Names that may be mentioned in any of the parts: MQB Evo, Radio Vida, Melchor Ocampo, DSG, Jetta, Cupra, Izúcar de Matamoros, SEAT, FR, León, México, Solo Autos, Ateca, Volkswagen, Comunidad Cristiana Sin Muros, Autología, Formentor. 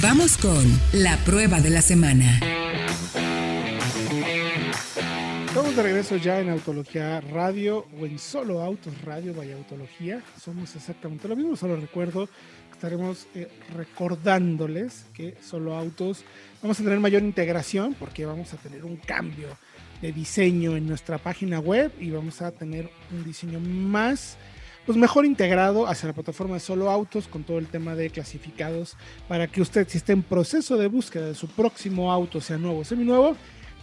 Vamos con la prueba de la semana. Estamos de regreso ya en Autología Radio o en Solo Autos Radio vaya Autología. Somos exactamente lo mismo, solo recuerdo que estaremos recordándoles que Solo Autos vamos a tener mayor integración porque vamos a tener un cambio de diseño en nuestra página web y vamos a tener un diseño más, pues mejor integrado hacia la plataforma de Solo Autos con todo el tema de clasificados para que usted, si está en proceso de búsqueda de su próximo auto, sea nuevo o seminuevo,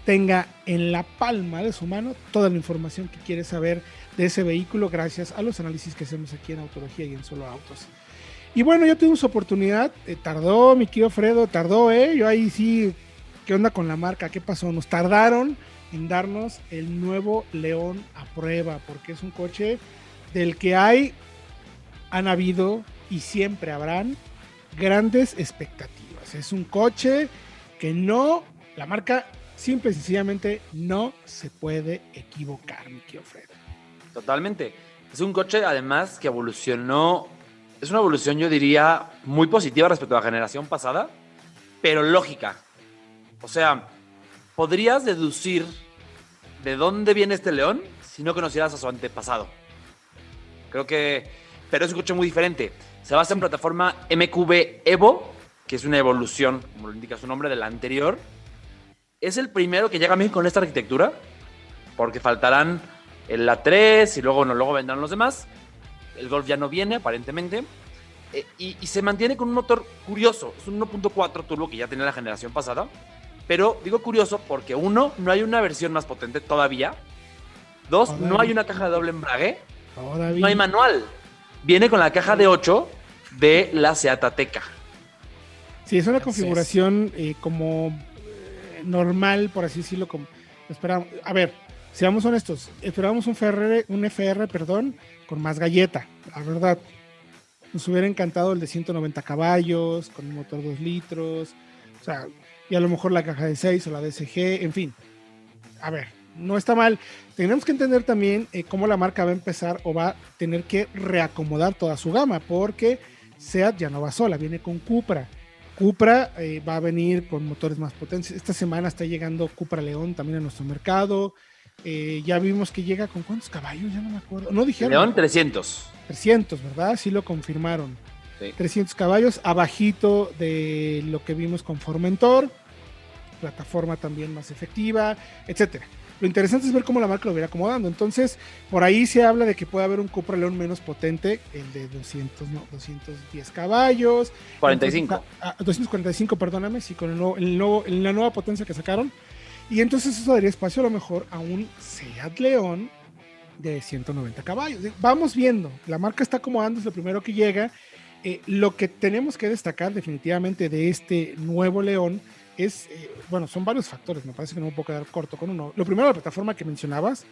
tenga en la palma de su mano toda la información que quiere saber de ese vehículo gracias a los análisis que hacemos aquí en Autología y en Solo Autos. Y bueno, yo tuve su oportunidad, tardó mi querido Fredo, yo ahí sí, ¿qué onda con la marca? ¿Qué pasó? Nos tardaron en darnos el nuevo León a prueba porque es un coche del que han habido y siempre habrán grandes expectativas. Es un coche que la marca simple y sencillamente no se puede equivocar, mi tío Fred. Totalmente. Es un coche además que evolucionó, es una evolución yo diría muy positiva respecto a la generación pasada, pero lógica. O sea, podrías deducir de dónde viene este León si no conocieras a su antepasado. Pero es un coche muy diferente. Se basa en plataforma MQB Evo, que es una evolución, como lo indica su nombre, de la anterior. Es el primero que llega a México con esta arquitectura, porque faltarán el A3 y luego vendrán los demás. El Golf ya no viene, aparentemente. Y se mantiene con un motor curioso. Es un 1.4 turbo que ya tenía la generación pasada. Pero digo curioso porque, uno, no hay una versión más potente todavía. Dos, no hay una caja de doble embrague. No hay manual. Viene con la caja de 8 de la SEAT Ateca. Sí, es una configuración como normal, por así decirlo. Como esperamos. A ver, seamos honestos. Esperábamos un FR, con más galleta. La verdad, nos hubiera encantado el de 190 caballos, con un motor 2 litros. O sea, y a lo mejor la caja de 6 o la DSG. En fin. A ver. No está mal. Tenemos que entender también cómo la marca va a empezar o va a tener que reacomodar toda su gama, porque SEAT ya no va sola, viene con Cupra. Cupra va a venir con motores más potentes. Esta semana está llegando Cupra León también a nuestro mercado. Ya vimos que llega con ¿cuántos caballos? Ya no me acuerdo. No dijeron. León 300. 300, ¿verdad? Sí lo confirmaron. Sí. 300 caballos, abajito de lo que vimos con Formentor. Plataforma también más efectiva, etcétera. Lo interesante es ver cómo la marca lo viene acomodando. Entonces, por ahí se habla de que puede haber un Cupra León menos potente, el de 210 caballos. 245, perdóname, sí, con la nueva potencia que sacaron. Y entonces eso daría espacio a lo mejor a un SEAT León de 190 caballos. Vamos viendo, la marca está acomodando, es lo primero que llega. Lo que tenemos que destacar definitivamente de este nuevo León es, son varios factores, me parece que no me puedo quedar corto con uno. Lo primero, la plataforma que mencionabas,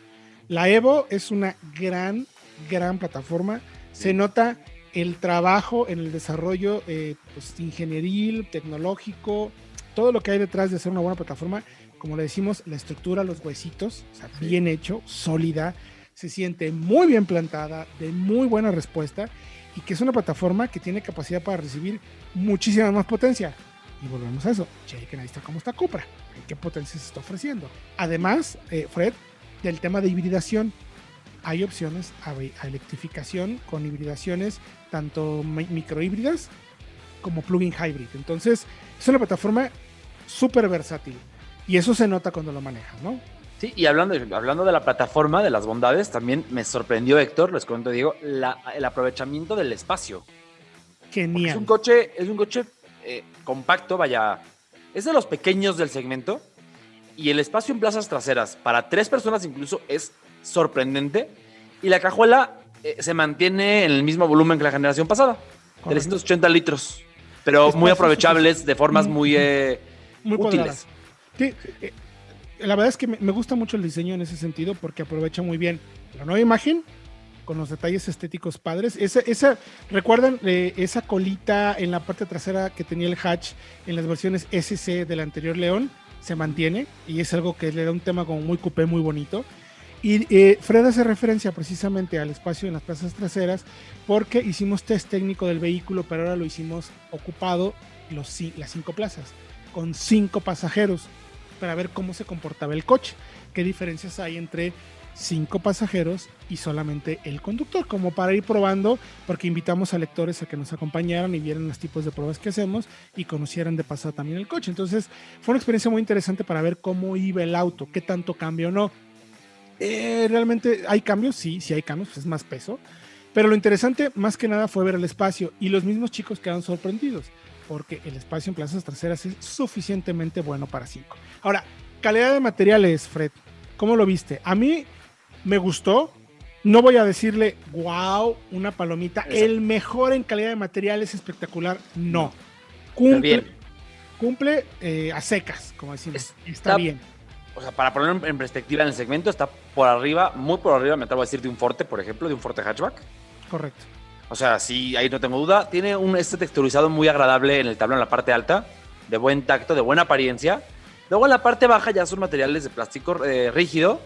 la Evo es una gran, gran plataforma. Sí. Se nota el trabajo en el desarrollo ingenieril, tecnológico, todo lo que hay detrás de hacer una buena plataforma. Como le decimos, la estructura, los huesitos, o sea, bien hecho, sólida, se siente muy bien plantada, de muy buena respuesta, y que es una plataforma que tiene capacidad para recibir muchísima más potencia. Y volvemos a eso, chequen ahí está cómo está Cupra, en qué potencia se está ofreciendo. Además, Fred, del tema de hibridación, hay opciones a electrificación con hibridaciones tanto microhíbridas como plug-in hybrid. Entonces, es una plataforma súper versátil y eso se nota cuando lo manejas, ¿no? Sí, y hablando de la plataforma, de las bondades, también me sorprendió, Héctor, les cuento, Diego, el aprovechamiento del espacio. Genial. Es un coche compacto, es de los pequeños del segmento y el espacio en plazas traseras para 3 personas incluso es sorprendente y la cajuela se mantiene en el mismo volumen que la generación pasada. Correcto. 380 litros, pero es muy aprovechables de formas muy útiles. Sí, la verdad es que me gusta mucho el diseño en ese sentido porque aprovecha muy bien la nueva imagen con los detalles estéticos padres. ¿Recuerdan esa colita en la parte trasera que tenía el hatch en las versiones SC del anterior León? Se mantiene y es algo que le da un tema como muy coupé, muy bonito. Y Fred hace referencia precisamente al espacio en las plazas traseras porque hicimos test técnico del vehículo, pero ahora lo hicimos ocupado las 5 plazas, con 5 pasajeros, para ver cómo se comportaba el coche, qué diferencias hay entre 5 pasajeros y solamente el conductor, como para ir probando, porque invitamos a lectores a que nos acompañaran y vieran los tipos de pruebas que hacemos y conocieran de pasada también el coche. Entonces fue una experiencia muy interesante para ver cómo iba el auto, qué tanto cambia o no. ¿Realmente hay cambios? Sí, sí hay cambios, pues es más peso, pero lo interesante más que nada fue ver el espacio, y los mismos chicos quedaron sorprendidos porque el espacio en plazas traseras es suficientemente bueno para 5. Ahora, calidad de materiales, Fred, ¿cómo lo viste? A mí me gustó, no voy a decirle wow, una palomita. Exacto. El mejor en calidad de materiales, espectacular, no. Cumple a secas, como decimos. Está bien. O sea, para poner en perspectiva en el segmento, está por arriba, muy por arriba, me atrevo a decir, de un Forte, por ejemplo, de un Forte hatchback. Correcto. O sea, sí, ahí no tengo duda. Tiene este texturizado muy agradable en el tablón, en la parte alta, de buen tacto, de buena apariencia. Luego en la parte baja ya son materiales de plástico rígido,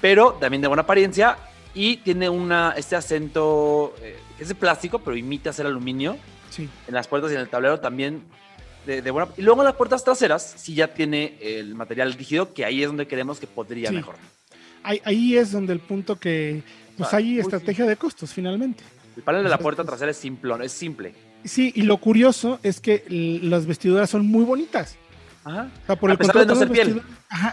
pero también de buena apariencia, y tiene este acento, es de plástico, pero imita ser aluminio. Sí. En las puertas y en el tablero también de buena. Y luego en las puertas traseras sí ya tiene el material rígido, que ahí es donde creemos que podría mejorar. Ahí es donde el punto que pues hay estrategia de costos finalmente. El panel de la puerta trasera es simplón, es simple. Sí, y lo curioso es que las vestiduras son muy bonitas. Ajá. O sea, por el contrario,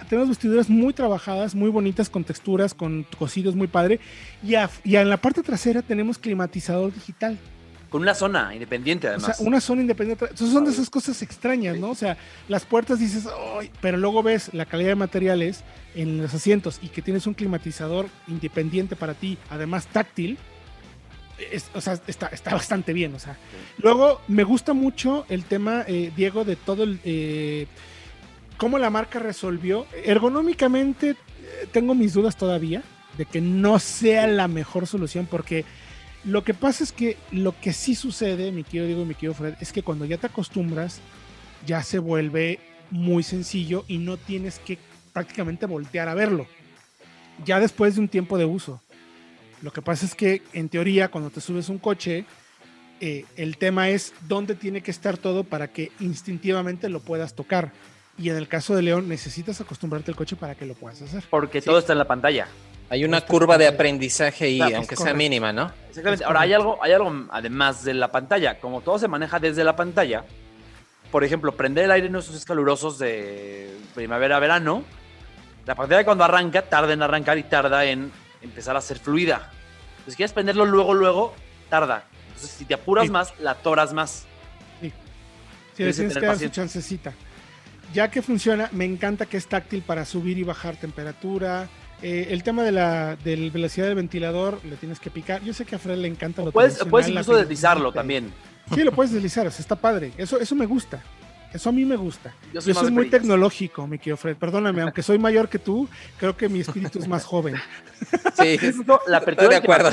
tenemos vestiduras muy trabajadas, muy bonitas, con texturas, con cosidos muy padre. Y en la parte trasera tenemos climatizador digital. Con una zona independiente, además. O sea, una zona independiente. Entonces son de esas cosas extrañas, ¿no? O sea, las puertas dices, ¡ay! Pero luego ves la calidad de materiales en los asientos y que tienes un climatizador independiente para ti, además táctil. O sea, está bastante bien, o sea. Sí. Luego, me gusta mucho el tema, Diego, de todo el... cómo la marca resolvió. Ergonómicamente, tengo mis dudas todavía de que no sea la mejor solución, porque lo que pasa es que lo que sí sucede, mi querido Diego y mi querido Fred, es que cuando ya te acostumbras, ya se vuelve muy sencillo y no tienes que prácticamente voltear a verlo. Ya después de un tiempo de uso. Lo que pasa es que, en teoría, cuando te subes un coche, el tema es dónde tiene que estar todo para que instintivamente lo puedas tocar. Y en el caso de León, necesitas acostumbrarte al coche para que lo puedas hacer. Porque todo está en la pantalla. Hay una curva de aprendizaje y aunque sea mínima, ¿no? Exactamente. Ahora, hay algo además de la pantalla. Como todo se maneja desde la pantalla, por ejemplo, prender el aire en esos calurosos de primavera-verano, la pantalla cuando arranca, tarda en arrancar y tarda en empezar a ser fluida. Entonces, si quieres prenderlo luego, tarda. Entonces, si te apuras más, la atoras más. Sí. Si le tienes que dar su chancecita. Ya que funciona, me encanta que es táctil para subir y bajar temperatura. El tema de la velocidad del ventilador, le tienes que picar. Yo sé que a Fred le encanta lo tradicional. Puedes incluso deslizarlo también. Sí, lo puedes deslizar, o sea, está padre. Eso me gusta. Eso a mí me gusta. Yo soy muy tecnológico, mi querido Fred. Perdóname, aunque soy mayor que tú, creo que mi espíritu es más joven. Sí, la apertura, de acuerdo.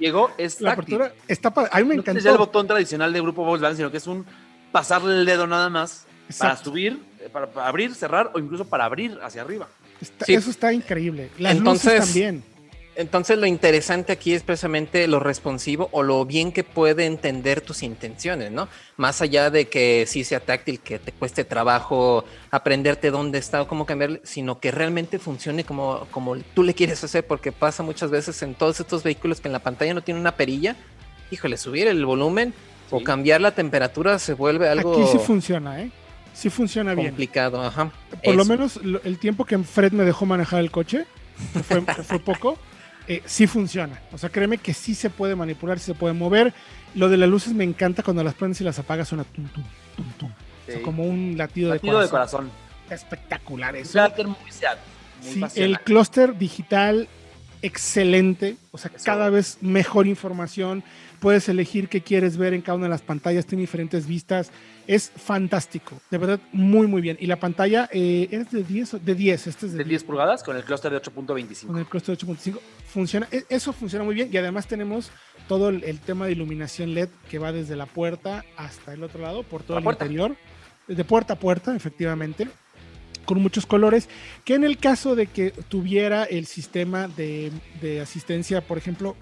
Diego, es la táctil. Apertura está para... A mí me encantó. No es el botón tradicional de grupo Volkswagen, sino que es un pasarle el dedo nada más. Exacto. Para subir, para abrir, cerrar o incluso para abrir hacia arriba. Sí. Eso está increíble. Las luces también. Entonces, lo interesante aquí es precisamente lo responsivo o lo bien que puede entender tus intenciones, ¿no? Más allá de que sí sea táctil, que te cueste trabajo aprenderte dónde está o cómo cambiarle, sino que realmente funcione como tú le quieres hacer, porque pasa muchas veces en todos estos vehículos que en la pantalla no tiene una perilla. Híjole, subir el volumen o cambiar la temperatura se vuelve algo... Aquí sí funciona, ¿eh? Sí funciona bien. Complicado, ajá. Por lo menos el tiempo que Fred me dejó manejar el coche, que fue poco... sí funciona, o sea, créeme que sí se puede manipular, sí se puede mover. Lo de las luces me encanta, cuando las prendes y las apagas suena tum, tum, tum, tum. Sí. O sea, como un latido de corazón. Espectacular eso. Muy el clúster digital, excelente, o sea, cada vez mejor información, puedes elegir qué quieres ver en cada una de las pantallas, tiene diferentes vistas, es fantástico, de verdad, muy muy bien. Y la pantalla es de 10, este es de 10 pulgadas con el clúster de 8.25. Con el clúster de 8.25, funciona, eso funciona muy bien, y además tenemos todo el tema de iluminación LED que va desde la puerta hasta el otro lado, por todo el interior, de puerta a puerta, efectivamente. con muchos colores, que en el caso de que tuviera el sistema de asistencia, por ejemplo,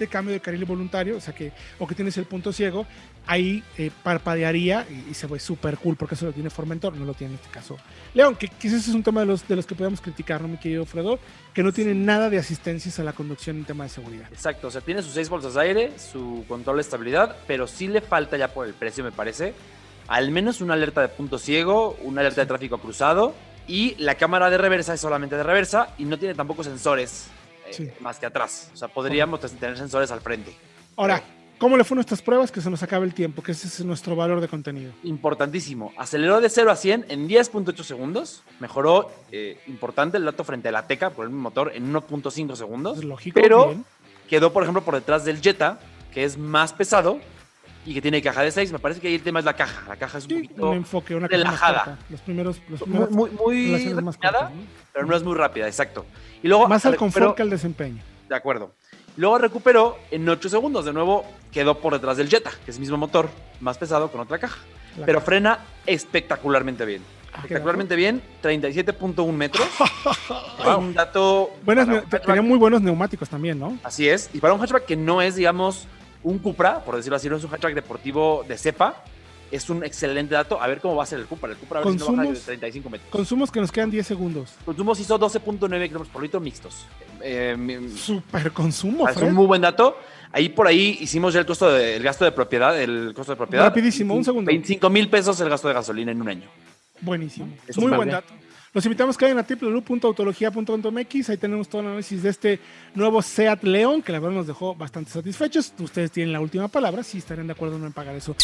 de cambio de carril voluntario, o sea que, o que tienes el punto ciego, ahí parpadearía y se ve súper cool, porque eso lo tiene Formentor, no lo tiene en este caso León, que quizás es un tema de los que podemos criticar, ¿no, mi querido Fredo? Que no tiene nada de asistencias a la conducción en tema de seguridad. Exacto, o sea, tiene sus 6 bolsas de aire, su control de estabilidad, pero sí le falta, ya por el precio me parece, al menos una alerta de punto ciego, una alerta de tráfico cruzado, y la cámara de reversa es solamente de reversa y no tiene tampoco sensores más que atrás. O sea, podríamos tener sensores al frente. Ahora, ¿cómo le fueron nuestras pruebas? Que se nos acaba el tiempo, que ese es nuestro valor de contenido. Importantísimo. Aceleró de 0 a 100 en 10.8 segundos. Mejoró importante el dato frente a la Ateca por el mismo motor en 1.5 segundos. Es lógico. Pero bien, quedó, por ejemplo, por detrás del Jetta, que es más pesado y que tiene caja de 6. Me parece que ahí el tema es la caja. La caja es un poquito un enfoque, una relajada. Caja los primeros muy relajada, más cortas, ¿no? Pero no es muy rápida, exacto. Y luego, más al confort que al desempeño. De acuerdo. Luego recuperó en 8 segundos. De nuevo quedó por detrás del Jetta, que es el mismo motor, más pesado, con otra caja. Pero frena espectacularmente bien. Espectacularmente bien, 37.1 metros. Un dato... Tenía muy buenos neumáticos también, ¿no? Así es. Y para un hatchback que no es, digamos, un Cupra, por decirlo así, no es un hatchback deportivo de cepa, es un excelente dato. A ver cómo va a ser el Cupra. El Cupra, a ver si no baja de 35 metros. Consumos que nos quedan 10 segundos. Consumos hizo 12.9 kilómetros por litro mixtos. Super consumo. Es un muy buen dato. Ahí por ahí hicimos ya el gasto de propiedad. El costo de propiedad. Rapidísimo, un segundo. 25,000 pesos el gasto de gasolina en un año. Buenísimo. Es muy buen dato. Los invitamos que vayan a www.autología.mx. Ahí tenemos todo el análisis de este nuevo SEAT León, que la verdad nos dejó bastante satisfechos. Ustedes tienen la última palabra, si estarían de acuerdo o no en pagar eso.